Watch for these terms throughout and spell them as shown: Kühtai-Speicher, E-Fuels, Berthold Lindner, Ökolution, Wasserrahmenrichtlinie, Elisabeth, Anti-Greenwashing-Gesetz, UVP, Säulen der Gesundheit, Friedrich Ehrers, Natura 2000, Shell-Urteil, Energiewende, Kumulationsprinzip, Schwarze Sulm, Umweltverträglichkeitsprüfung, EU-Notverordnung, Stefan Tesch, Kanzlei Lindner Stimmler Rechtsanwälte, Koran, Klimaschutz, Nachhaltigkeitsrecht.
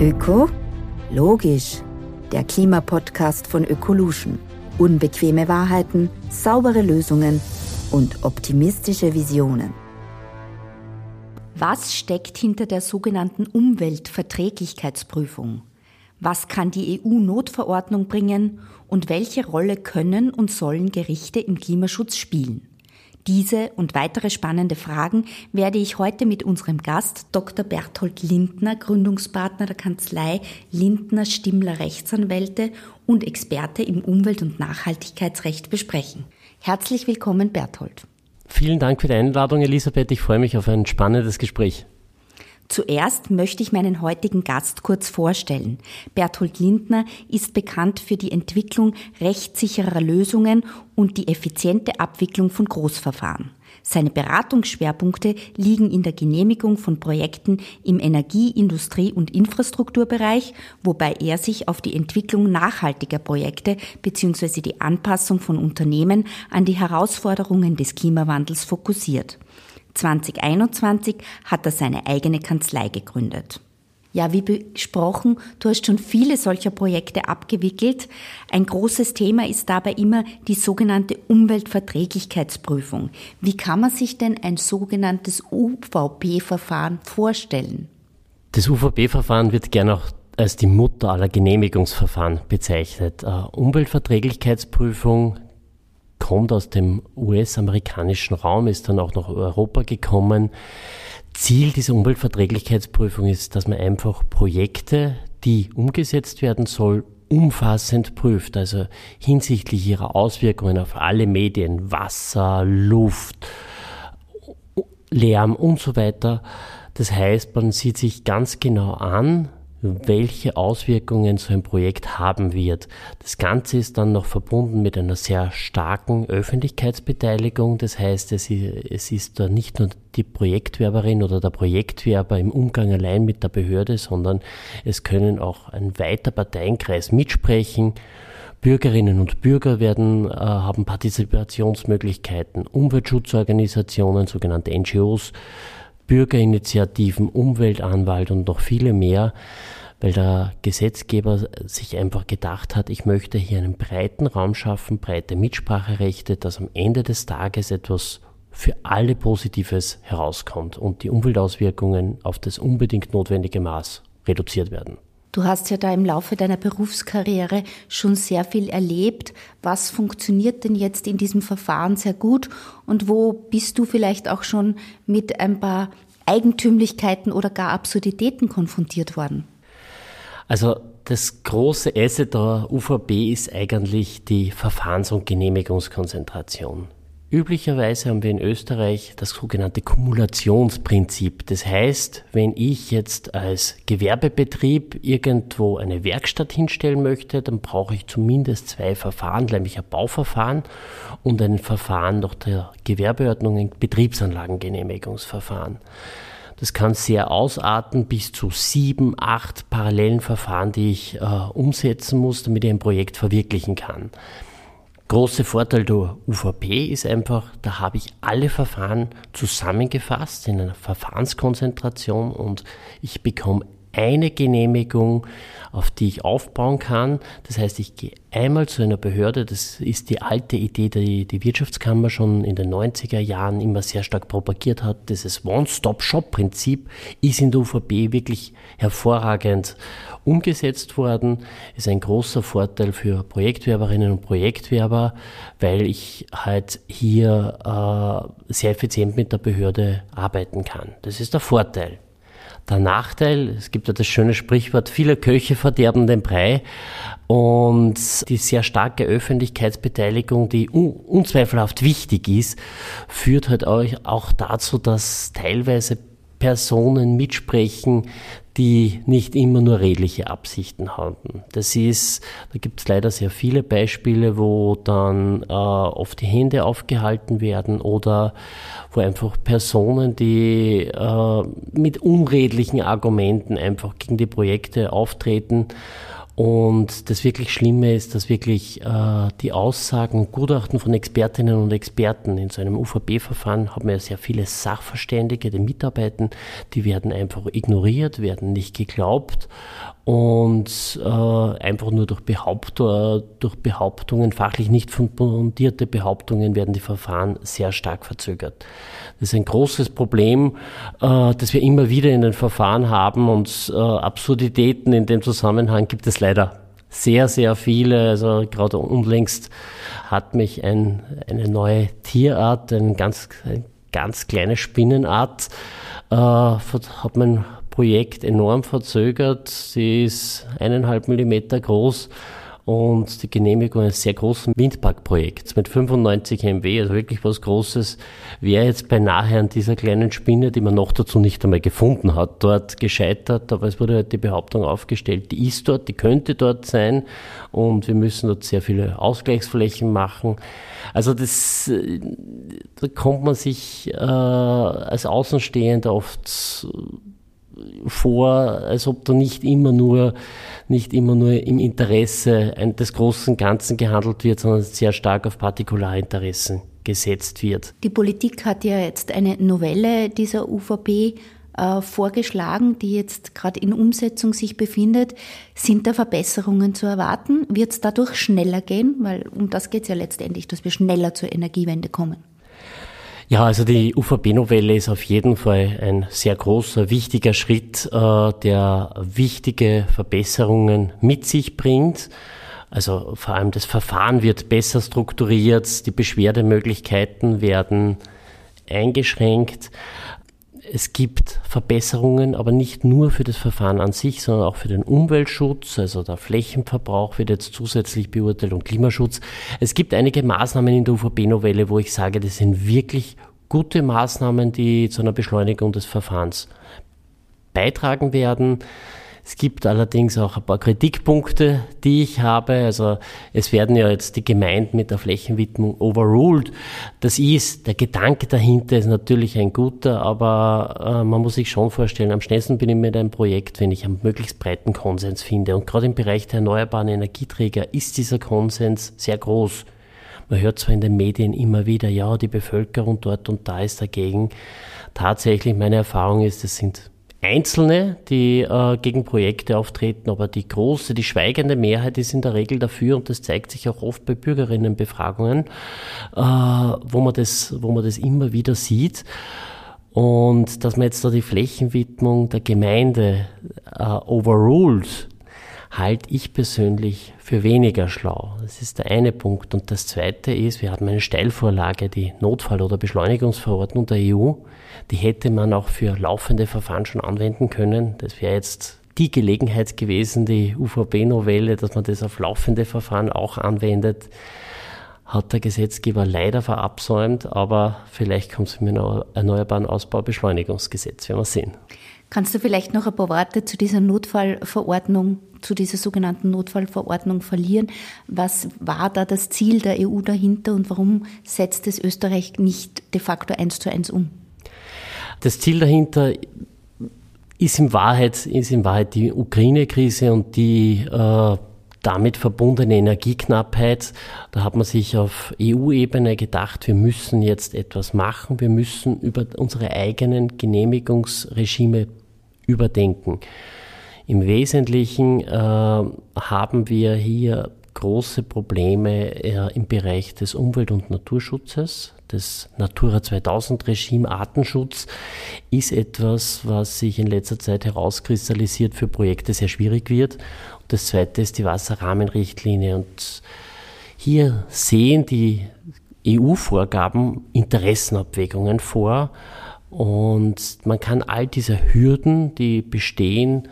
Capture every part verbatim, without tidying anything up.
Öko? Logisch. Der Klimapodcast von Ökolution. Unbequeme Wahrheiten, saubere Lösungen und optimistische Visionen. Was steckt hinter der sogenannten Umweltverträglichkeitsprüfung? Was kann die E U-Notverordnung bringen und welche Rolle können und sollen Gerichte im Klimaschutz spielen? Diese und weitere spannende Fragen werde ich heute mit unserem Gast Doktor Berthold Lindner, Gründungspartner der Kanzlei Lindner Stimmler Rechtsanwälte und Experte im Umwelt- und Nachhaltigkeitsrecht besprechen. Herzlich willkommen, Berthold. Vielen Dank für die Einladung, Elisabeth. Ich freue mich auf ein spannendes Gespräch. Zuerst möchte ich meinen heutigen Gast kurz vorstellen. Berthold Lindner ist bekannt für die Entwicklung rechtssicherer Lösungen und die effiziente Abwicklung von Großverfahren. Seine Beratungsschwerpunkte liegen in der Genehmigung von Projekten im Energie-, Industrie- und Infrastrukturbereich, wobei er sich auf die Entwicklung nachhaltiger Projekte bzw. die Anpassung von Unternehmen an die Herausforderungen des Klimawandels fokussiert. zwanzig einundzwanzig hat er seine eigene Kanzlei gegründet. Ja, wie besprochen, du hast schon viele solcher Projekte abgewickelt. Ein großes Thema ist dabei immer die sogenannte Umweltverträglichkeitsprüfung. Wie kann man sich denn ein sogenanntes U V P-Verfahren vorstellen? Das U V P-Verfahren wird gerne auch als die Mutter aller Genehmigungsverfahren bezeichnet. Umweltverträglichkeitsprüfung kommt aus dem U S-amerikanischen Raum, ist dann auch nach Europa gekommen. Ziel dieser Umweltverträglichkeitsprüfung ist, dass man einfach Projekte, die umgesetzt werden sollen, umfassend prüft, also hinsichtlich ihrer Auswirkungen auf alle Medien, Wasser, Luft, Lärm und so weiter. Das heißt, man sieht sich ganz genau an, welche Auswirkungen so ein Projekt haben wird. Das Ganze ist dann noch verbunden mit einer sehr starken Öffentlichkeitsbeteiligung. Das heißt, es ist da nicht nur die Projektwerberin oder der Projektwerber im Umgang allein mit der Behörde, sondern es können auch ein weiter Parteienkreis mitsprechen. Bürgerinnen und Bürger werden, äh, haben Partizipationsmöglichkeiten, Umweltschutzorganisationen, sogenannte N G Os, Bürgerinitiativen, Umweltanwalt und noch viele mehr, weil der Gesetzgeber sich einfach gedacht hat, ich möchte hier einen breiten Raum schaffen, breite Mitspracherechte, dass am Ende des Tages etwas für alle Positives herauskommt und die Umweltauswirkungen auf das unbedingt notwendige Maß reduziert werden. Du hast ja da im Laufe deiner Berufskarriere schon sehr viel erlebt. Was funktioniert denn jetzt in diesem Verfahren sehr gut und wo bist du vielleicht auch schon mit ein paar Eigentümlichkeiten oder gar Absurditäten konfrontiert worden? Also das große Asset der U V P ist eigentlich die Verfahrens- und Genehmigungskonzentration. Üblicherweise haben wir in Österreich das sogenannte Kumulationsprinzip. Das heißt, wenn ich jetzt als Gewerbebetrieb irgendwo eine Werkstatt hinstellen möchte, dann brauche ich zumindest zwei Verfahren, nämlich ein Bauverfahren und ein Verfahren nach der Gewerbeordnung, ein Betriebsanlagengenehmigungsverfahren. Das kann sehr ausarten bis zu sieben, acht parallelen Verfahren, die ich äh, umsetzen muss, damit ich ein Projekt verwirklichen kann. Großer Vorteil der U V P ist einfach, da habe ich alle Verfahren zusammengefasst in einer Verfahrenskonzentration und ich bekomme eine Genehmigung, auf die ich aufbauen kann. Das heißt, ich gehe einmal zu einer Behörde, das ist die alte Idee, die die Wirtschaftskammer schon in den neunziger Jahren immer sehr stark propagiert hat. Dieses One-Stop-Shop-Prinzip ist in der U V P wirklich hervorragend umgesetzt worden, ist ein großer Vorteil für Projektwerberinnen und Projektwerber, weil ich halt hier äh, sehr effizient mit der Behörde arbeiten kann. Das ist der Vorteil. Der Nachteil, es gibt ja das schöne Sprichwort, viele Köche verderben den Brei und die sehr starke Öffentlichkeitsbeteiligung, die un- unzweifelhaft wichtig ist, führt halt auch dazu, dass teilweise Personen mitsprechen, die nicht immer nur redliche Absichten haben. Das ist, da gibt es leider sehr viele Beispiele, wo dann äh, oft die Hände aufgehalten werden oder wo einfach Personen, die äh, mit unredlichen Argumenten einfach gegen die Projekte auftreten Und das wirklich Schlimme ist, dass wirklich äh, die Aussagen, Gutachten von Expertinnen und Experten in so einem U V B-Verfahren haben ja sehr viele Sachverständige, die mitarbeiten, die werden einfach ignoriert, werden nicht geglaubt und äh, einfach nur durch, Behaupt, äh, durch Behauptungen, fachlich nicht fundierte Behauptungen, werden die Verfahren sehr stark verzögert. Das ist ein großes Problem, äh, das wir immer wieder in den Verfahren haben, und äh, Absurditäten in dem Zusammenhang gibt es leider. Leider sehr, sehr viele. Also gerade unlängst hat mich ein, eine neue Tierart, eine ganz, eine ganz kleine Spinnenart, äh, hat mein Projekt enorm verzögert. Sie ist eineinhalb Millimeter groß und die Genehmigung eines sehr großen Windparkprojekts mit fünfundneunzig Megawatt, also wirklich was Großes, wäre jetzt beinahe an dieser kleinen Spinne, die man noch dazu nicht einmal gefunden hat, dort gescheitert. Aber es wurde halt die Behauptung aufgestellt, die ist dort, die könnte dort sein und wir müssen dort sehr viele Ausgleichsflächen machen. Also das, da kommt man sich äh, als Außenstehender oft vor, als ob da nicht immer nur, nicht immer nur im Interesse des großen Ganzen gehandelt wird, sondern sehr stark auf Partikularinteressen gesetzt wird. Die Politik hat ja jetzt eine Novelle dieser U V B äh, vorgeschlagen, die jetzt gerade in Umsetzung sich befindet. Sind da Verbesserungen zu erwarten? Wird es dadurch schneller gehen? Weil um das geht es ja letztendlich, dass wir schneller zur Energiewende kommen. Ja, also die U V B-Novelle ist auf jeden Fall ein sehr großer, wichtiger Schritt, äh, der wichtige Verbesserungen mit sich bringt. Also vor allem das Verfahren wird besser strukturiert, die Beschwerdemöglichkeiten werden eingeschränkt. Es gibt Verbesserungen, aber nicht nur für das Verfahren an sich, sondern auch für den Umweltschutz, also der Flächenverbrauch wird jetzt zusätzlich beurteilt und Klimaschutz. Es gibt einige Maßnahmen in der U V B-Novelle, wo ich sage, das sind wirklich gute Maßnahmen, die zu einer Beschleunigung des Verfahrens beitragen werden. Es gibt allerdings auch ein paar Kritikpunkte, die ich habe. Also es werden ja jetzt die Gemeinden mit der Flächenwidmung overruled. Das ist, der Gedanke dahinter ist natürlich ein guter, aber äh, man muss sich schon vorstellen, am schnellsten bin ich mit einem Projekt, wenn ich einen möglichst breiten Konsens finde. Und gerade im Bereich der erneuerbaren Energieträger ist dieser Konsens sehr groß. Man hört zwar in den Medien immer wieder, ja, die Bevölkerung dort und da ist dagegen. Tatsächlich, meine Erfahrung ist, das sind Einzelne, die äh, gegen Projekte auftreten, aber die große, die schweigende Mehrheit ist in der Regel dafür, und das zeigt sich auch oft bei Bürgerinnenbefragungen, äh, wo man das, wo man das immer wieder sieht. Und dass man jetzt da die Flächenwidmung der Gemeinde äh, overruled, halte ich persönlich für weniger schlau. Das ist der eine Punkt. Und das zweite ist, wir haben eine Steilvorlage, die Notfall- oder Beschleunigungsverordnung der E U. Die hätte man auch für laufende Verfahren schon anwenden können. Das wäre jetzt die Gelegenheit gewesen, die U V B-Novelle, dass man das auf laufende Verfahren auch anwendet. Hat der Gesetzgeber leider verabsäumt, aber vielleicht kommt es mit dem Erneuerbaren Ausbaubeschleunigungsgesetz, werden wir sehen. Kannst du vielleicht noch ein paar Worte zu dieser Notfallverordnung, zu dieser sogenannten Notfallverordnung verlieren? Was war da das Ziel der E U dahinter und warum setzt es Österreich nicht de facto eins zu eins um? Das Ziel dahinter ist in Wahrheit, ist in Wahrheit die Ukraine-Krise und die äh, damit verbundene Energieknappheit. Da hat man sich auf E U-Ebene gedacht, wir müssen jetzt etwas machen, wir müssen über unsere eigenen Genehmigungsregime überdenken. Im Wesentlichen äh, haben wir hier große Probleme äh, im Bereich des Umwelt- und Naturschutzes. Das Natura zweitausend Regime Artenschutz ist etwas, was sich in letzter Zeit herauskristallisiert, für Projekte sehr schwierig wird. Und das zweite ist die Wasserrahmenrichtlinie. Und hier sehen die E U-Vorgaben Interessenabwägungen vor. Und man kann all diese Hürden, die bestehen,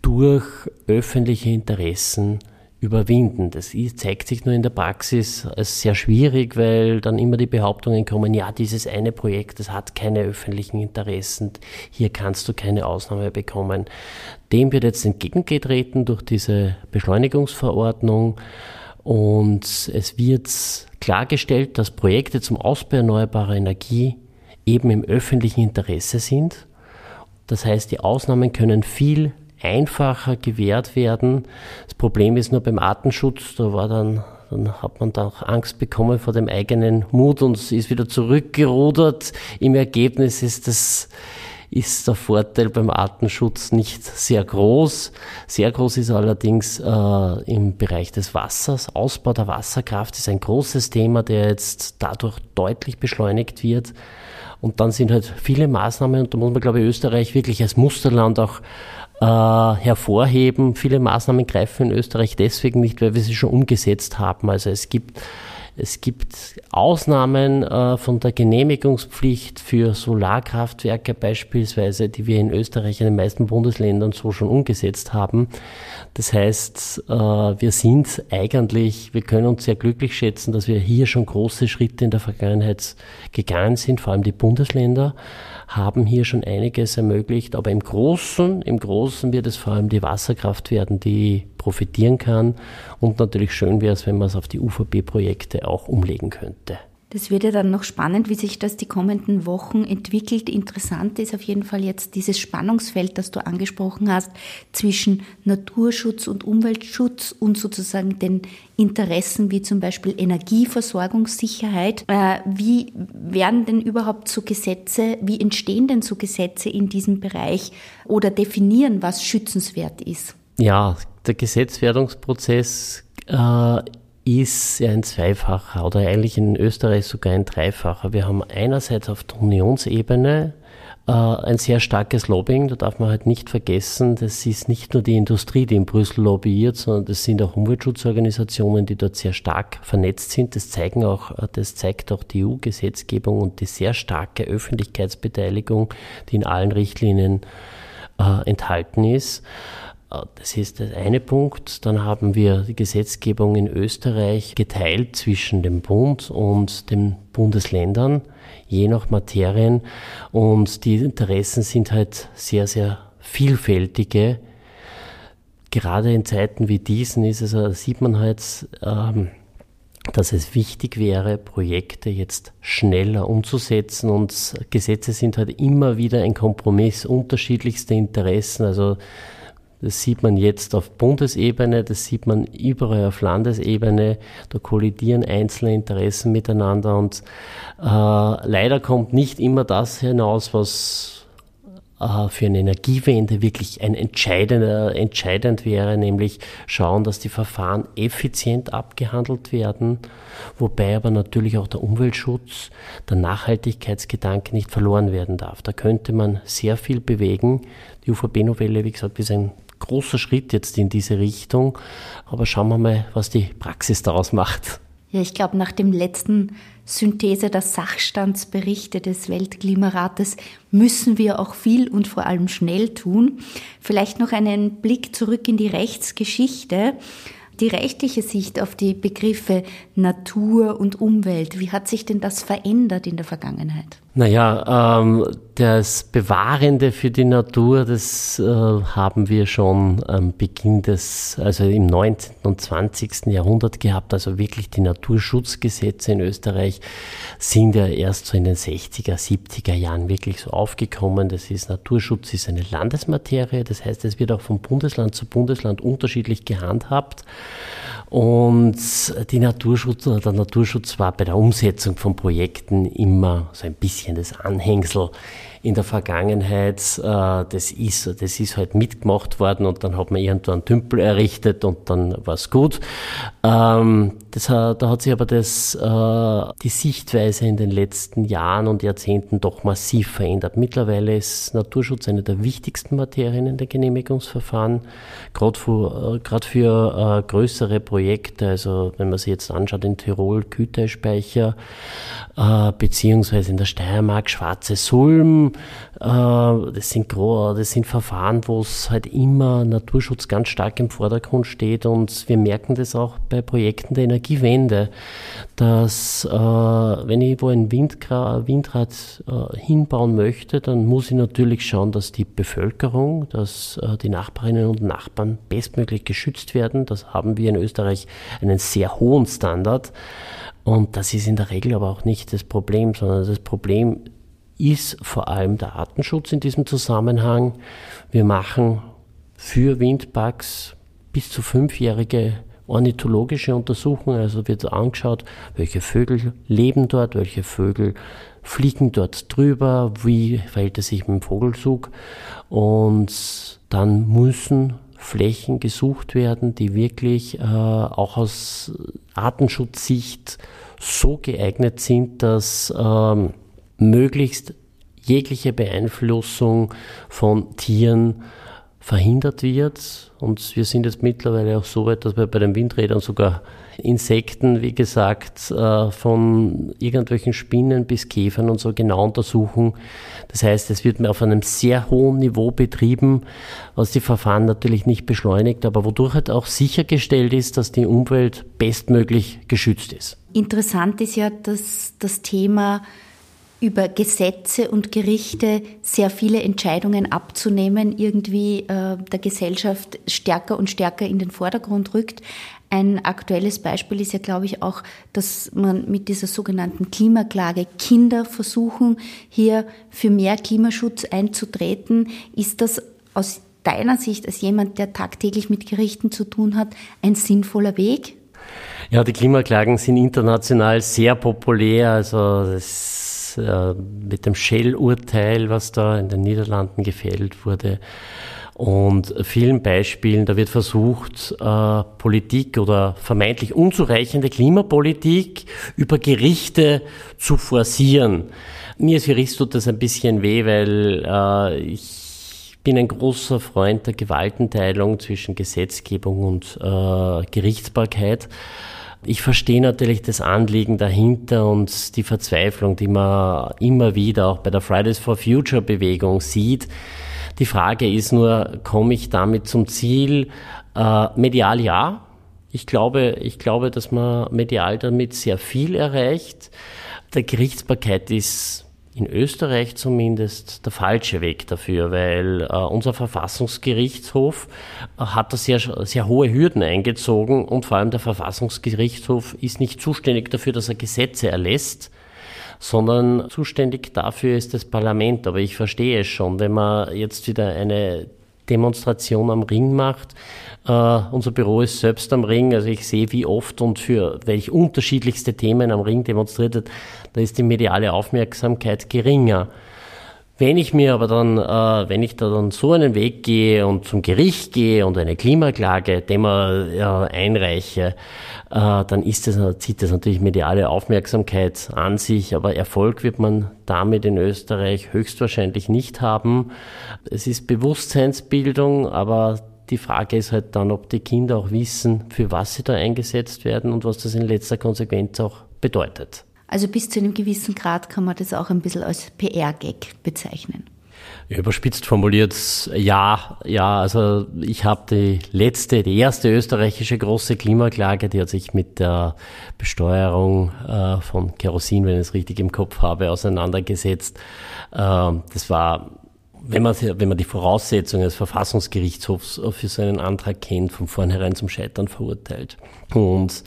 durch öffentliche Interessen überwinden. Das zeigt sich nur in der Praxis als sehr schwierig, weil dann immer die Behauptungen kommen, ja, dieses eine Projekt, das hat keine öffentlichen Interessen, hier kannst du keine Ausnahme bekommen. Dem wird jetzt entgegengetreten durch diese Beschleunigungsverordnung, und es wird klargestellt, dass Projekte zum Ausbau erneuerbarer Energie eben im öffentlichen Interesse sind. Das heißt, die Ausnahmen können viel einfacher gewährt werden. Das Problem ist nur beim Artenschutz, da war dann, dann hat man da auch Angst bekommen vor dem eigenen Mut und ist wieder zurückgerudert. Im Ergebnis ist das ist der Vorteil beim Artenschutz nicht sehr groß. Sehr groß ist allerdings äh, im Bereich des Wassers. Ausbau der Wasserkraft ist ein großes Thema, der jetzt dadurch deutlich beschleunigt wird. Und dann sind halt viele Maßnahmen, und da muss man, glaube ich, Österreich wirklich als Musterland auch äh, hervorheben. Viele Maßnahmen greifen in Österreich deswegen nicht, weil wir sie schon umgesetzt haben. Also es gibt Es gibt Ausnahmen äh, von der Genehmigungspflicht für Solarkraftwerke beispielsweise, die wir in Österreich in den meisten Bundesländern so schon umgesetzt haben. Das heißt, äh, wir sind eigentlich, wir können uns sehr glücklich schätzen, dass wir hier schon große Schritte in der Vergangenheit gegangen sind. Vor allem die Bundesländer haben hier schon einiges ermöglicht. Aber im Großen, im Großen wird es vor allem die Wasserkraft werden, die profitieren kann, und natürlich schön wäre es, wenn man es auf die U V P-Projekte auch umlegen könnte. Das wird ja dann noch spannend, wie sich das die kommenden Wochen entwickelt. Interessant ist auf jeden Fall jetzt dieses Spannungsfeld, das du angesprochen hast, zwischen Naturschutz und Umweltschutz und sozusagen den Interessen wie zum Beispiel Energieversorgungssicherheit. Wie werden denn überhaupt so Gesetze, wie entstehen denn so Gesetze in diesem Bereich oder definieren, was schützenswert ist? Ja, der Gesetzwerdungsprozess äh, ist ein zweifacher oder eigentlich in Österreich sogar ein dreifacher. Wir haben einerseits auf der Unionsebene äh, ein sehr starkes Lobbying, da darf man halt nicht vergessen, das ist nicht nur die Industrie, die in Brüssel lobbyiert, sondern das sind auch Umweltschutzorganisationen, die dort sehr stark vernetzt sind. Das zeigen auch, das zeigt auch die E U-Gesetzgebung und die sehr starke Öffentlichkeitsbeteiligung, die in allen Richtlinien äh, enthalten ist. Das ist der eine Punkt. Dann haben wir die Gesetzgebung in Österreich geteilt zwischen dem Bund und den Bundesländern, je nach Materien. Und die Interessen sind halt sehr, sehr vielfältige. Gerade in Zeiten wie diesen ist es, also sieht man halt, dass es wichtig wäre, Projekte jetzt schneller umzusetzen. Und Gesetze sind halt immer wieder ein Kompromiss unterschiedlichster Interessen. Also das sieht man jetzt auf Bundesebene, das sieht man überall auf Landesebene. Da kollidieren einzelne Interessen miteinander und äh, leider kommt nicht immer das hinaus, was äh, für eine Energiewende wirklich ein entscheidender, entscheidend wäre, nämlich schauen, dass die Verfahren effizient abgehandelt werden, wobei aber natürlich auch der Umweltschutz, der Nachhaltigkeitsgedanke nicht verloren werden darf. Da könnte man sehr viel bewegen. Die U V P-Novelle, wie gesagt, ist ein großer Schritt jetzt in diese Richtung, aber schauen wir mal, was die Praxis daraus macht. Ja, ich glaube, nach dem letzten Synthese der Sachstandsberichte des Weltklimarates müssen wir auch viel und vor allem schnell tun. Vielleicht noch einen Blick zurück in die Rechtsgeschichte. Die rechtliche Sicht auf die Begriffe Natur und Umwelt, wie hat sich denn das verändert in der Vergangenheit? Naja, ähm, das Bewahrende für die Natur, das äh, haben wir schon am Beginn des, also im neunzehnten und zwanzigsten Jahrhundert gehabt. Also wirklich die Naturschutzgesetze in Österreich sind ja erst so in den sechziger, siebziger Jahren wirklich so aufgekommen. Das ist, Naturschutz ist eine Landesmaterie, das heißt, es wird auch von Bundesland zu Bundesland unterschiedlich gehandhabt. Und die Naturschutz, der Naturschutz war bei der Umsetzung von Projekten immer so ein bisschen das Anhängsel in der Vergangenheit. Das ist, das ist halt mitgemacht worden und dann hat man irgendwann einen Tümpel errichtet und dann war es gut. Das, da hat sich aber das, die Sichtweise in den letzten Jahren und Jahrzehnten doch massiv verändert. Mittlerweile ist Naturschutz eine der wichtigsten Materien in den Genehmigungsverfahren, gerade für, gerade für größere Projekte. Projekte, also wenn man sich jetzt anschaut in Tirol, Kühtai-Speicher, äh, beziehungsweise in der Steiermark, Schwarze Sulm, äh, das sind, das sind Verfahren, wo es halt immer Naturschutz ganz stark im Vordergrund steht, und wir merken das auch bei Projekten der Energiewende, dass äh, wenn ich wo ein Windgra- Windrad äh, hinbauen möchte, dann muss ich natürlich schauen, dass die Bevölkerung, dass äh, die Nachbarinnen und Nachbarn bestmöglich geschützt werden. Das haben wir in Österreich einen sehr hohen Standard, und das ist in der Regel aber auch nicht das Problem, sondern das Problem ist vor allem der Artenschutz in diesem Zusammenhang. Wir machen für Windparks bis zu fünfjährige ornithologische Untersuchungen. Also wird angeschaut, welche Vögel leben dort, welche Vögel fliegen dort drüber, wie verhält es sich mit dem Vogelzug. Und dann müssen Flächen gesucht werden, die wirklich äh, auch aus Artenschutzsicht so geeignet sind, dass ähm, möglichst jegliche Beeinflussung von Tieren verhindert wird. Und wir sind jetzt mittlerweile auch so weit, dass wir bei den Windrädern sogar Insekten, wie gesagt, äh, von irgendwelchen Spinnen bis Käfern und so genau untersuchen. Das heißt, es wird auf einem sehr hohen Niveau betrieben, was die Verfahren natürlich nicht beschleunigt, aber wodurch halt auch sichergestellt ist, dass die Umwelt bestmöglich geschützt ist. Interessant ist ja, dass das Thema über Gesetze und Gerichte sehr viele Entscheidungen abzunehmen, irgendwie äh, der Gesellschaft stärker und stärker in den Vordergrund rückt. Ein aktuelles Beispiel ist ja, glaube ich, auch, dass man mit dieser sogenannten Klimaklage Kinder versuchen, hier für mehr Klimaschutz einzutreten. Ist das aus deiner Sicht, als jemand, der tagtäglich mit Gerichten zu tun hat, ein sinnvoller Weg? Ja, die Klimaklagen sind international sehr populär. Also das, äh, mit dem Shell-Urteil, was da in den Niederlanden gefällt wurde und vielen Beispielen, da wird versucht, äh, Politik oder vermeintlich unzureichende Klimapolitik über Gerichte zu forcieren. Mir als Jurist tut das ein bisschen weh, weil äh, ich Ich bin ein großer Freund der Gewaltenteilung zwischen Gesetzgebung und äh, Gerichtsbarkeit. Ich verstehe natürlich das Anliegen dahinter und die Verzweiflung, die man immer wieder auch bei der Fridays for Future Bewegung sieht. Die Frage ist nur, komme ich damit zum Ziel? Äh, medial ja. Ich glaube, ich glaube, dass man medial damit sehr viel erreicht. Der Gerichtsbarkeit ist in Österreich zumindest der falsche Weg dafür, weil äh, unser Verfassungsgerichtshof äh, hat da sehr, sehr hohe Hürden eingezogen und vor allem der Verfassungsgerichtshof ist nicht zuständig dafür, dass er Gesetze erlässt, sondern zuständig dafür ist das Parlament. Aber ich verstehe es schon, wenn man jetzt wieder eine Demonstration am Ring macht. Uh, unser Büro ist selbst am Ring, also ich sehe, wie oft und für welche unterschiedlichste Themen am Ring demonstriert wird, da ist die mediale Aufmerksamkeit geringer. Wenn ich mir aber dann, uh, wenn ich da dann so einen Weg gehe und zum Gericht gehe und eine Klimaklage Thema, ja, einreiche, uh, dann ist das, zieht das natürlich mediale Aufmerksamkeit an sich, aber Erfolg wird man damit in Österreich höchstwahrscheinlich nicht haben. Es ist Bewusstseinsbildung, aber die Frage ist halt dann, ob die Kinder auch wissen, für was sie da eingesetzt werden und was das in letzter Konsequenz auch bedeutet. Also bis zu einem gewissen Grad kann man das auch ein bisschen als P R-Gag bezeichnen. Überspitzt formuliert, ja, ja, also ich habe die letzte, die erste österreichische große Klimaklage, die hat sich mit der Besteuerung äh, von Kerosin, wenn ich es richtig im Kopf habe, auseinandergesetzt. Äh, das war... Wenn man, wenn man die Voraussetzungen des Verfassungsgerichtshofs für so einen Antrag kennt, von vornherein zum Scheitern verurteilt. Und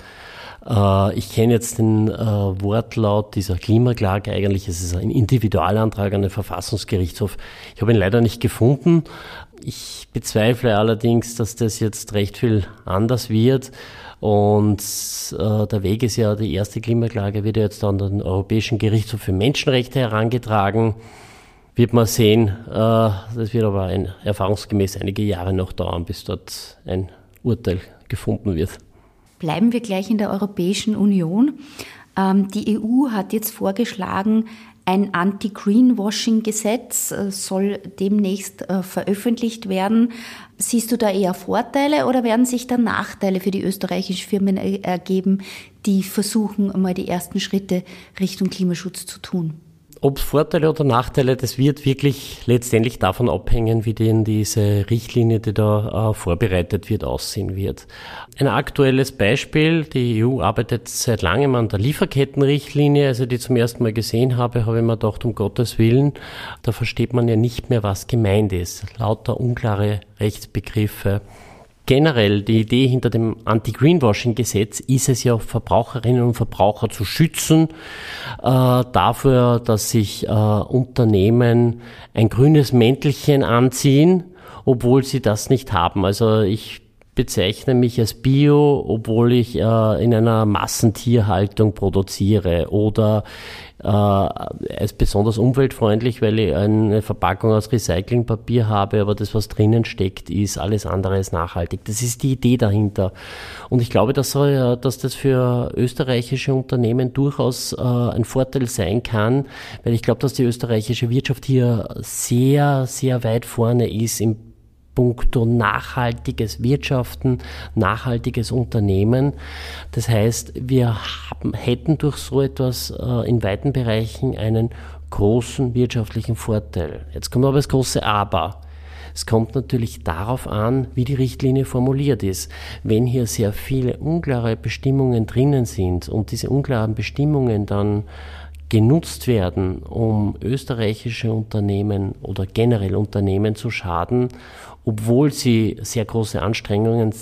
äh, ich kenne jetzt den äh, Wortlaut dieser Klimaklage, eigentlich ist es ein Individualantrag an den Verfassungsgerichtshof. Ich habe ihn leider nicht gefunden. Ich bezweifle allerdings, dass das jetzt recht viel anders wird. Und äh, der Weg ist ja, die erste Klimaklage wird ja jetzt an den Europäischen Gerichtshof für Menschenrechte herangetragen. Wird man sehen, das wird aber ein, erfahrungsgemäß einige Jahre noch dauern, bis dort ein Urteil gefunden wird. Bleiben wir gleich in der Europäischen Union. Die E U hat jetzt vorgeschlagen, ein Anti-Greenwashing-Gesetz soll demnächst veröffentlicht werden. Siehst du da eher Vorteile oder werden sich da Nachteile für die österreichischen Firmen ergeben, die versuchen, mal die ersten Schritte Richtung Klimaschutz zu tun? Ob es Vorteile oder Nachteile, das wird wirklich letztendlich davon abhängen, wie denn diese Richtlinie, die da äh, vorbereitet wird, aussehen wird. Ein aktuelles Beispiel, die E U arbeitet seit langem an der Lieferkettenrichtlinie, also die ich zum ersten Mal gesehen habe, habe ich mir gedacht, um Gottes Willen, da versteht man ja nicht mehr, was gemeint ist. Lauter unklare Rechtsbegriffe. Generell die Idee hinter dem Anti-Greenwashing-Gesetz ist es ja, Verbraucherinnen und Verbraucher zu schützen, äh, dafür, dass sich äh, Unternehmen ein grünes Mäntelchen anziehen obwohl sie das nicht haben. Also ich bezeichne mich als Bio, obwohl ich äh, in einer Massentierhaltung produziere, oder äh, als besonders umweltfreundlich, weil ich eine Verpackung aus Recyclingpapier habe, aber das, was drinnen steckt, ist alles andere als nachhaltig. Das ist die Idee dahinter. Und ich glaube, dass, äh, dass das für österreichische Unternehmen durchaus äh, ein Vorteil sein kann, weil ich glaube, dass die österreichische Wirtschaft hier sehr, sehr weit vorne ist im punkto nachhaltiges Wirtschaften, nachhaltiges Unternehmen. Das heißt, wir haben, hätten durch so etwas äh, in weiten Bereichen einen großen wirtschaftlichen Vorteil. Jetzt kommt aber das große Aber. Es kommt natürlich darauf an, wie die Richtlinie formuliert ist. Wenn hier sehr viele unklare Bestimmungen drinnen sind und diese unklaren Bestimmungen dann genutzt werden, um österreichische Unternehmen oder generell Unternehmen zu schaden, obwohl sie sehr große Anstrengungen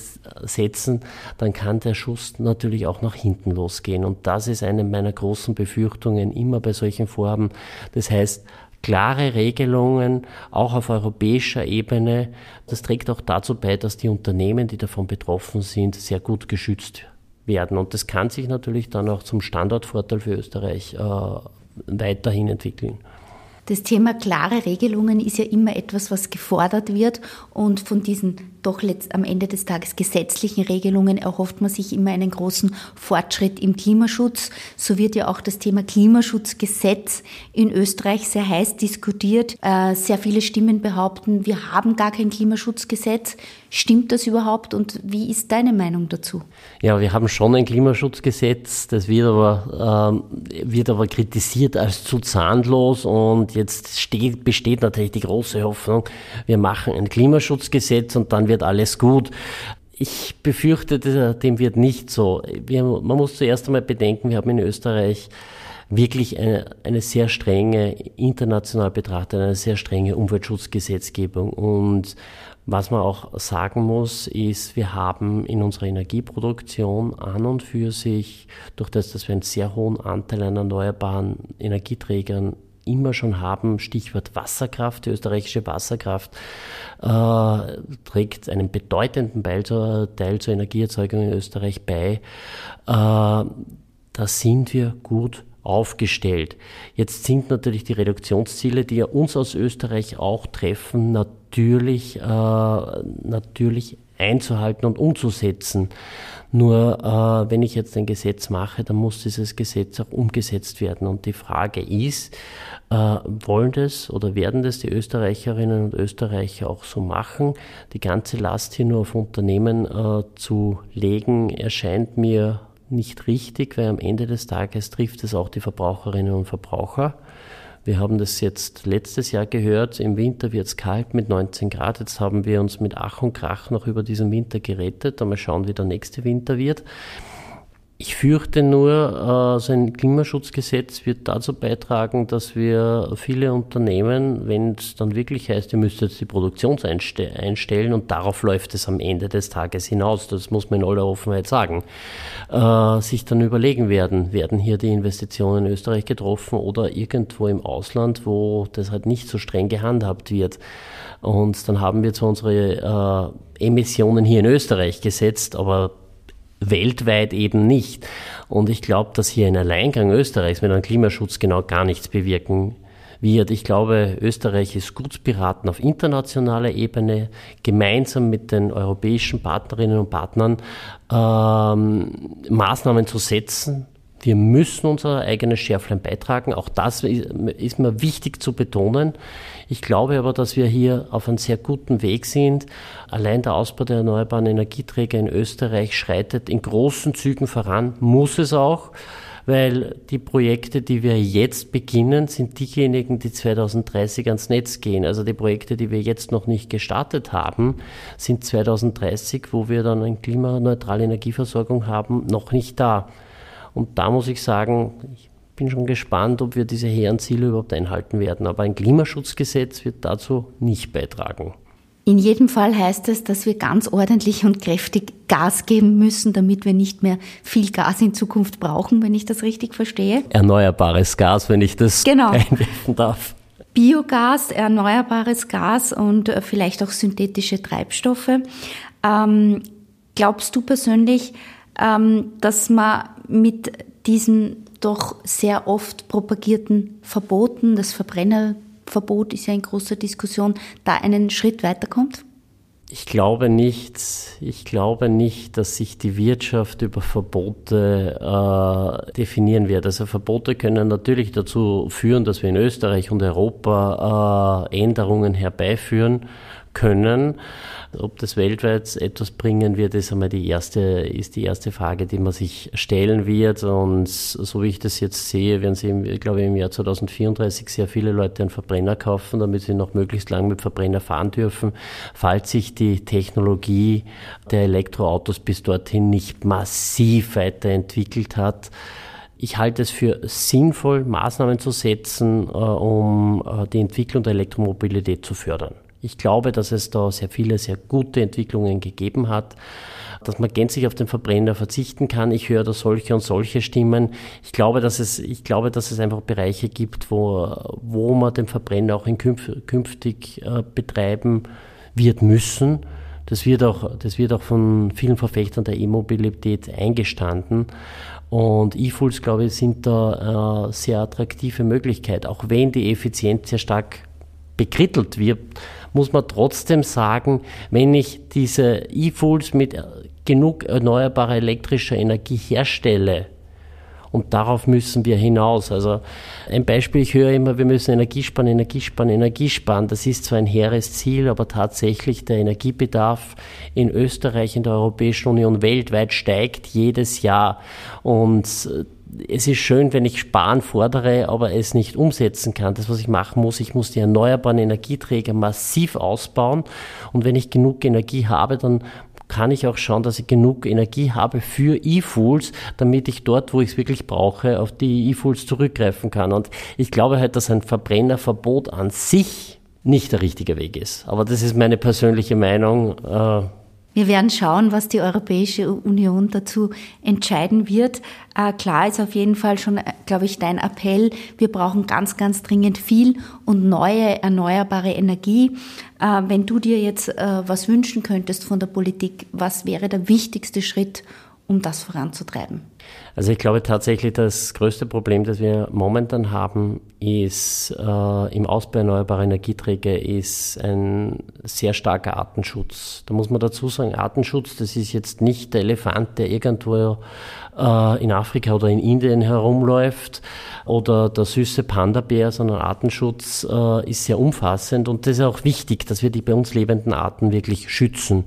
setzen, dann kann der Schuss natürlich auch nach hinten losgehen. Und das ist eine meiner großen Befürchtungen immer bei solchen Vorhaben. Das heißt, klare Regelungen, auch auf europäischer Ebene, das trägt auch dazu bei, dass die Unternehmen, die davon betroffen sind, sehr gut geschützt werden. Und das kann sich natürlich dann auch zum Standortvorteil für Österreich äh, weiterhin entwickeln. Das Thema klare Regelungen ist ja immer etwas, was gefordert wird, und von diesen doch letzt, am Ende des Tages gesetzlichen Regelungen erhofft man sich immer einen großen Fortschritt im Klimaschutz. So wird ja auch das Thema Klimaschutzgesetz in Österreich sehr heiß diskutiert. Äh, sehr viele Stimmen behaupten, wir haben gar kein Klimaschutzgesetz. Stimmt das überhaupt, und wie ist deine Meinung dazu? Ja, wir haben schon ein Klimaschutzgesetz, das wird aber, ähm, wird aber kritisiert als zu zahnlos, und jetzt steht, besteht natürlich die große Hoffnung, wir machen ein Klimaschutzgesetz und dann wird alles gut. Ich befürchte, dem wird nicht so. Wir, man muss zuerst einmal bedenken, wir haben in Österreich wirklich eine, eine sehr strenge, international betrachtet, eine sehr strenge Umweltschutzgesetzgebung. Und was man auch sagen muss, ist, wir haben in unserer Energieproduktion an und für sich, durch das, dass wir einen sehr hohen Anteil an erneuerbaren Energieträgern immer schon haben, Stichwort Wasserkraft, die österreichische Wasserkraft äh, trägt einen bedeutenden Teil zur, Teil zur Energieerzeugung in Österreich bei. Äh, da sind wir gut aufgestellt. Jetzt sind natürlich die Reduktionsziele, die ja uns aus Österreich auch treffen, natürlich, äh, natürlich einzuhalten und umzusetzen. Nur äh, wenn ich jetzt ein Gesetz mache, dann muss dieses Gesetz auch umgesetzt werden. Und die Frage ist, äh, wollen das oder werden das die Österreicherinnen und Österreicher auch so machen? Die ganze Last hier nur auf Unternehmen äh, zu legen, erscheint mir nicht richtig, weil am Ende des Tages trifft es auch die Verbraucherinnen und Verbraucher. Wir haben das jetzt letztes Jahr gehört, im Winter wird es kalt mit neunzehn Grad. Jetzt haben wir uns mit Ach und Krach noch über diesen Winter gerettet. Mal schauen, wie der nächste Winter wird. Ich fürchte nur, so ein Klimaschutzgesetz wird dazu beitragen, dass wir viele Unternehmen, wenn es dann wirklich heißt, ihr müsst jetzt die Produktion einstellen, und darauf läuft es am Ende des Tages hinaus, das muss man in aller Offenheit sagen, sich dann überlegen werden, werden hier die Investitionen in Österreich getroffen oder irgendwo im Ausland, wo das halt nicht so streng gehandhabt wird. Und dann haben wir zwar unsere Emissionen hier in Österreich gesetzt, aber weltweit eben nicht. Und ich glaube, dass hier ein Alleingang Österreichs mit einem Klimaschutz genau gar nichts bewirken wird. Ich glaube, Österreich ist gut beraten, auf internationaler Ebene gemeinsam mit den europäischen Partnerinnen und Partnern ähm, Maßnahmen zu setzen. Wir müssen unser eigenes Schärflein beitragen. Auch das ist mir wichtig zu betonen. Ich glaube aber, dass wir hier auf einem sehr guten Weg sind. Allein der Ausbau der erneuerbaren Energieträger in Österreich schreitet in großen Zügen voran, muss es auch, weil die Projekte, die wir jetzt beginnen, sind diejenigen, die zwanzig dreißig ans Netz gehen. Also die Projekte, die wir jetzt noch nicht gestartet haben, sind zwanzig dreißig, wo wir dann eine klimaneutrale Energieversorgung haben, noch nicht da. Und da muss ich sagen, ich bin schon gespannt, ob wir diese hehren Ziele überhaupt einhalten werden. Aber ein Klimaschutzgesetz wird dazu nicht beitragen. In jedem Fall heißt es, dass wir ganz ordentlich und kräftig Gas geben müssen, damit wir nicht mehr viel Gas in Zukunft brauchen, wenn ich das richtig verstehe. Erneuerbares Gas, wenn ich das genau einwerfen darf. Biogas, erneuerbares Gas und äh, vielleicht auch synthetische Treibstoffe. Ähm, glaubst du persönlich, ähm, dass man mit diesen doch sehr oft propagierten Verboten, das Verbrennerverbot ist ja in großer Diskussion, da einen Schritt weiterkommt? Ich glaube nicht, ich glaube nicht, dass sich die Wirtschaft über Verbote äh, definieren wird. Also Verbote können natürlich dazu führen, dass wir in Österreich und Europa äh, Änderungen herbeiführen können. Ob das weltweit etwas bringen wird, ist einmal die erste, ist die erste Frage, die man sich stellen wird. Und so wie ich das jetzt sehe, werden sie, glaube ich, im Jahr zweitausendvierunddreißig sehr viele Leute einen Verbrenner kaufen, damit sie noch möglichst lang mit Verbrenner fahren dürfen, falls sich die Technologie der Elektroautos bis dorthin nicht massiv weiterentwickelt hat. Ich halte es für sinnvoll, Maßnahmen zu setzen, um die Entwicklung der Elektromobilität zu fördern. Ich glaube, dass es da sehr viele, sehr gute Entwicklungen gegeben hat, dass man gänzlich auf den Verbrenner verzichten kann. Ich höre da solche und solche Stimmen. Ich glaube, dass es, ich glaube, dass es einfach Bereiche gibt, wo, wo man den Verbrenner auch in künftig äh, betreiben wird müssen. Das wird auch, das wird auch von vielen Verfechtern der E-Mobilität eingestanden. Und E-Fuels, glaube ich, sind da eine sehr attraktive Möglichkeit, auch wenn die Effizienz sehr stark bekrittelt wird, muss man trotzdem sagen, wenn ich diese E-Fuels mit genug erneuerbarer elektrischer Energie herstelle, und darauf müssen wir hinaus. Also ein Beispiel, ich höre immer, wir müssen Energie sparen, Energie sparen, Energie sparen. Das ist zwar ein hehres Ziel, aber tatsächlich der Energiebedarf in Österreich, in der Europäischen Union weltweit steigt jedes Jahr. Und es ist schön, wenn ich Sparen fordere, aber es nicht umsetzen kann. Das, was ich machen muss, ich muss die erneuerbaren Energieträger massiv ausbauen. Und wenn ich genug Energie habe, dann kann ich auch schauen, dass ich genug Energie habe für E-Fuels, damit ich dort, wo ich es wirklich brauche, auf die E-Fuels zurückgreifen kann. Und ich glaube halt, dass ein Verbrennerverbot an sich nicht der richtige Weg ist. Aber das ist meine persönliche Meinung. Wir werden schauen, was die Europäische Union dazu entscheiden wird. Klar ist auf jeden Fall schon, glaube ich, dein Appell. Wir brauchen ganz, ganz dringend viel und neue erneuerbare Energie. Wenn du dir jetzt was wünschen könntest von der Politik, was wäre der wichtigste Schritt, um das voranzutreiben? Also ich glaube tatsächlich, das größte Problem, das wir momentan haben, ist äh, im Ausbau erneuerbarer Energieträger ist ein sehr starker Artenschutz. Da muss man dazu sagen, Artenschutz, das ist jetzt nicht der Elefant, der irgendwo äh, in Afrika oder in Indien herumläuft oder der süße Panda-Bär, sondern Artenschutz äh, ist sehr umfassend und das ist auch wichtig, dass wir die bei uns lebenden Arten wirklich schützen.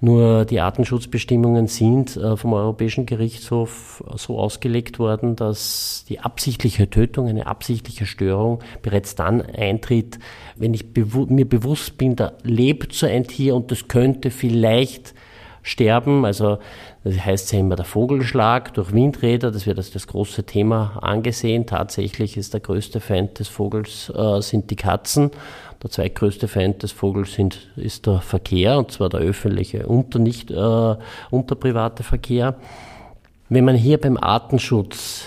Nur die Artenschutzbestimmungen sind vom Europäischen Gerichtshof so ausgelegt worden, dass die absichtliche Tötung, eine absichtliche Störung bereits dann eintritt, wenn ich bewu- mir bewusst bin, da lebt so ein Tier und das könnte vielleicht sterben. Also das heißt ja immer der Vogelschlag durch Windräder, das wird als das große Thema angesehen. Tatsächlich ist der größte Feind des Vogels äh, sind die Katzen. Der zweitgrößte Feind des Vogels sind, ist der Verkehr, und zwar der öffentliche und der nicht, äh, unterprivate Verkehr. Wenn man hier beim Artenschutz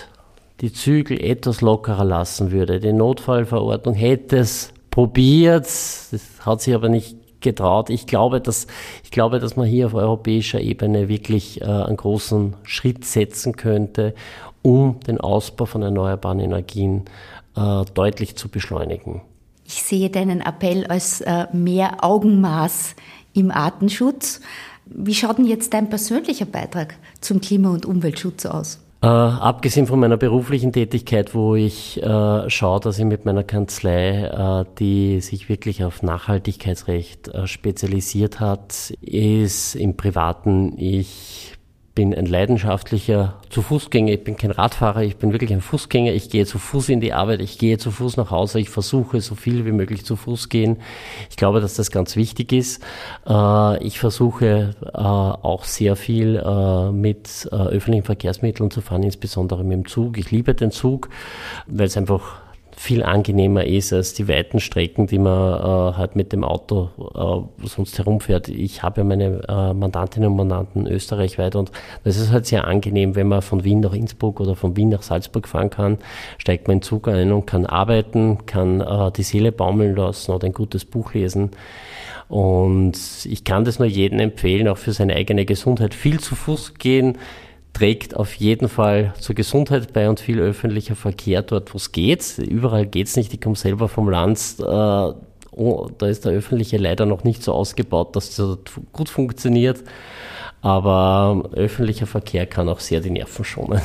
die Zügel etwas lockerer lassen würde, die Notfallverordnung hätte es probiert, das hat sich aber nicht getraut. Ich glaube, dass, ich glaube, dass man hier auf europäischer Ebene wirklich äh, einen großen Schritt setzen könnte, um den Ausbau von erneuerbaren Energien äh, deutlich zu beschleunigen. Ich sehe deinen Appell als äh, mehr Augenmaß im Artenschutz. Wie schaut denn jetzt dein persönlicher Beitrag zum Klima- und Umweltschutz aus? Äh, abgesehen von meiner beruflichen Tätigkeit, wo ich äh, schaue, dass ich mit meiner Kanzlei, äh, die sich wirklich auf Nachhaltigkeitsrecht äh, spezialisiert hat, ist im Privaten, ich bin ein leidenschaftlicher zu Fußgänger, ich bin kein Radfahrer, ich bin wirklich ein Fußgänger, ich gehe zu Fuß in die Arbeit, ich gehe zu Fuß nach Hause, ich versuche so viel wie möglich zu Fuß gehen. Ich glaube, dass das ganz wichtig ist. Ich versuche auch sehr viel mit öffentlichen Verkehrsmitteln zu fahren, insbesondere mit dem Zug. Ich liebe den Zug, weil es einfach viel angenehmer ist als die weiten Strecken, die man äh, halt mit dem Auto äh, sonst herumfährt. Ich habe ja meine äh, Mandantinnen und Mandanten österreichweit und das ist halt sehr angenehm, wenn man von Wien nach Innsbruck oder von Wien nach Salzburg fahren kann, steigt man in den Zug ein und kann arbeiten, kann äh, die Seele baumeln lassen oder ein gutes Buch lesen. Und ich kann das nur jedem empfehlen, auch für seine eigene Gesundheit. Viel zu Fuß gehen trägt auf jeden Fall zur Gesundheit bei und viel öffentlicher Verkehr dort, wo es geht. Überall geht es nicht. Ich komme selber vom Land. Äh, oh, da ist der öffentliche leider noch nicht so ausgebaut, dass das gut funktioniert. Aber öffentlicher Verkehr kann auch sehr die Nerven schonen.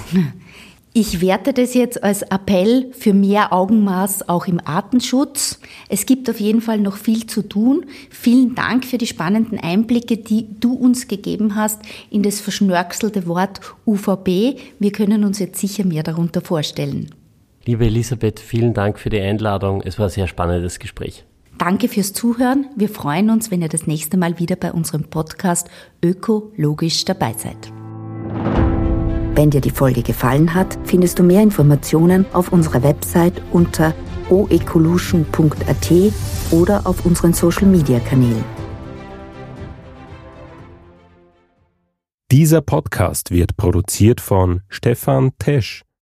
Ich werte das jetzt als Appell für mehr Augenmaß auch im Artenschutz. Es gibt auf jeden Fall noch viel zu tun. Vielen Dank für die spannenden Einblicke, die du uns gegeben hast in das verschnörkelte Wort U V P. Wir können uns jetzt sicher mehr darunter vorstellen. Liebe Elisabeth, vielen Dank für die Einladung. Es war ein sehr spannendes Gespräch. Danke fürs Zuhören. Wir freuen uns, wenn ihr das nächste Mal wieder bei unserem Podcast Ökologisch dabei seid. Wenn dir die Folge gefallen hat, findest du mehr Informationen auf unserer Website unter o ekolution punkt a t oder auf unseren Social-Media-Kanälen. Dieser Podcast wird produziert von Stefan Tesch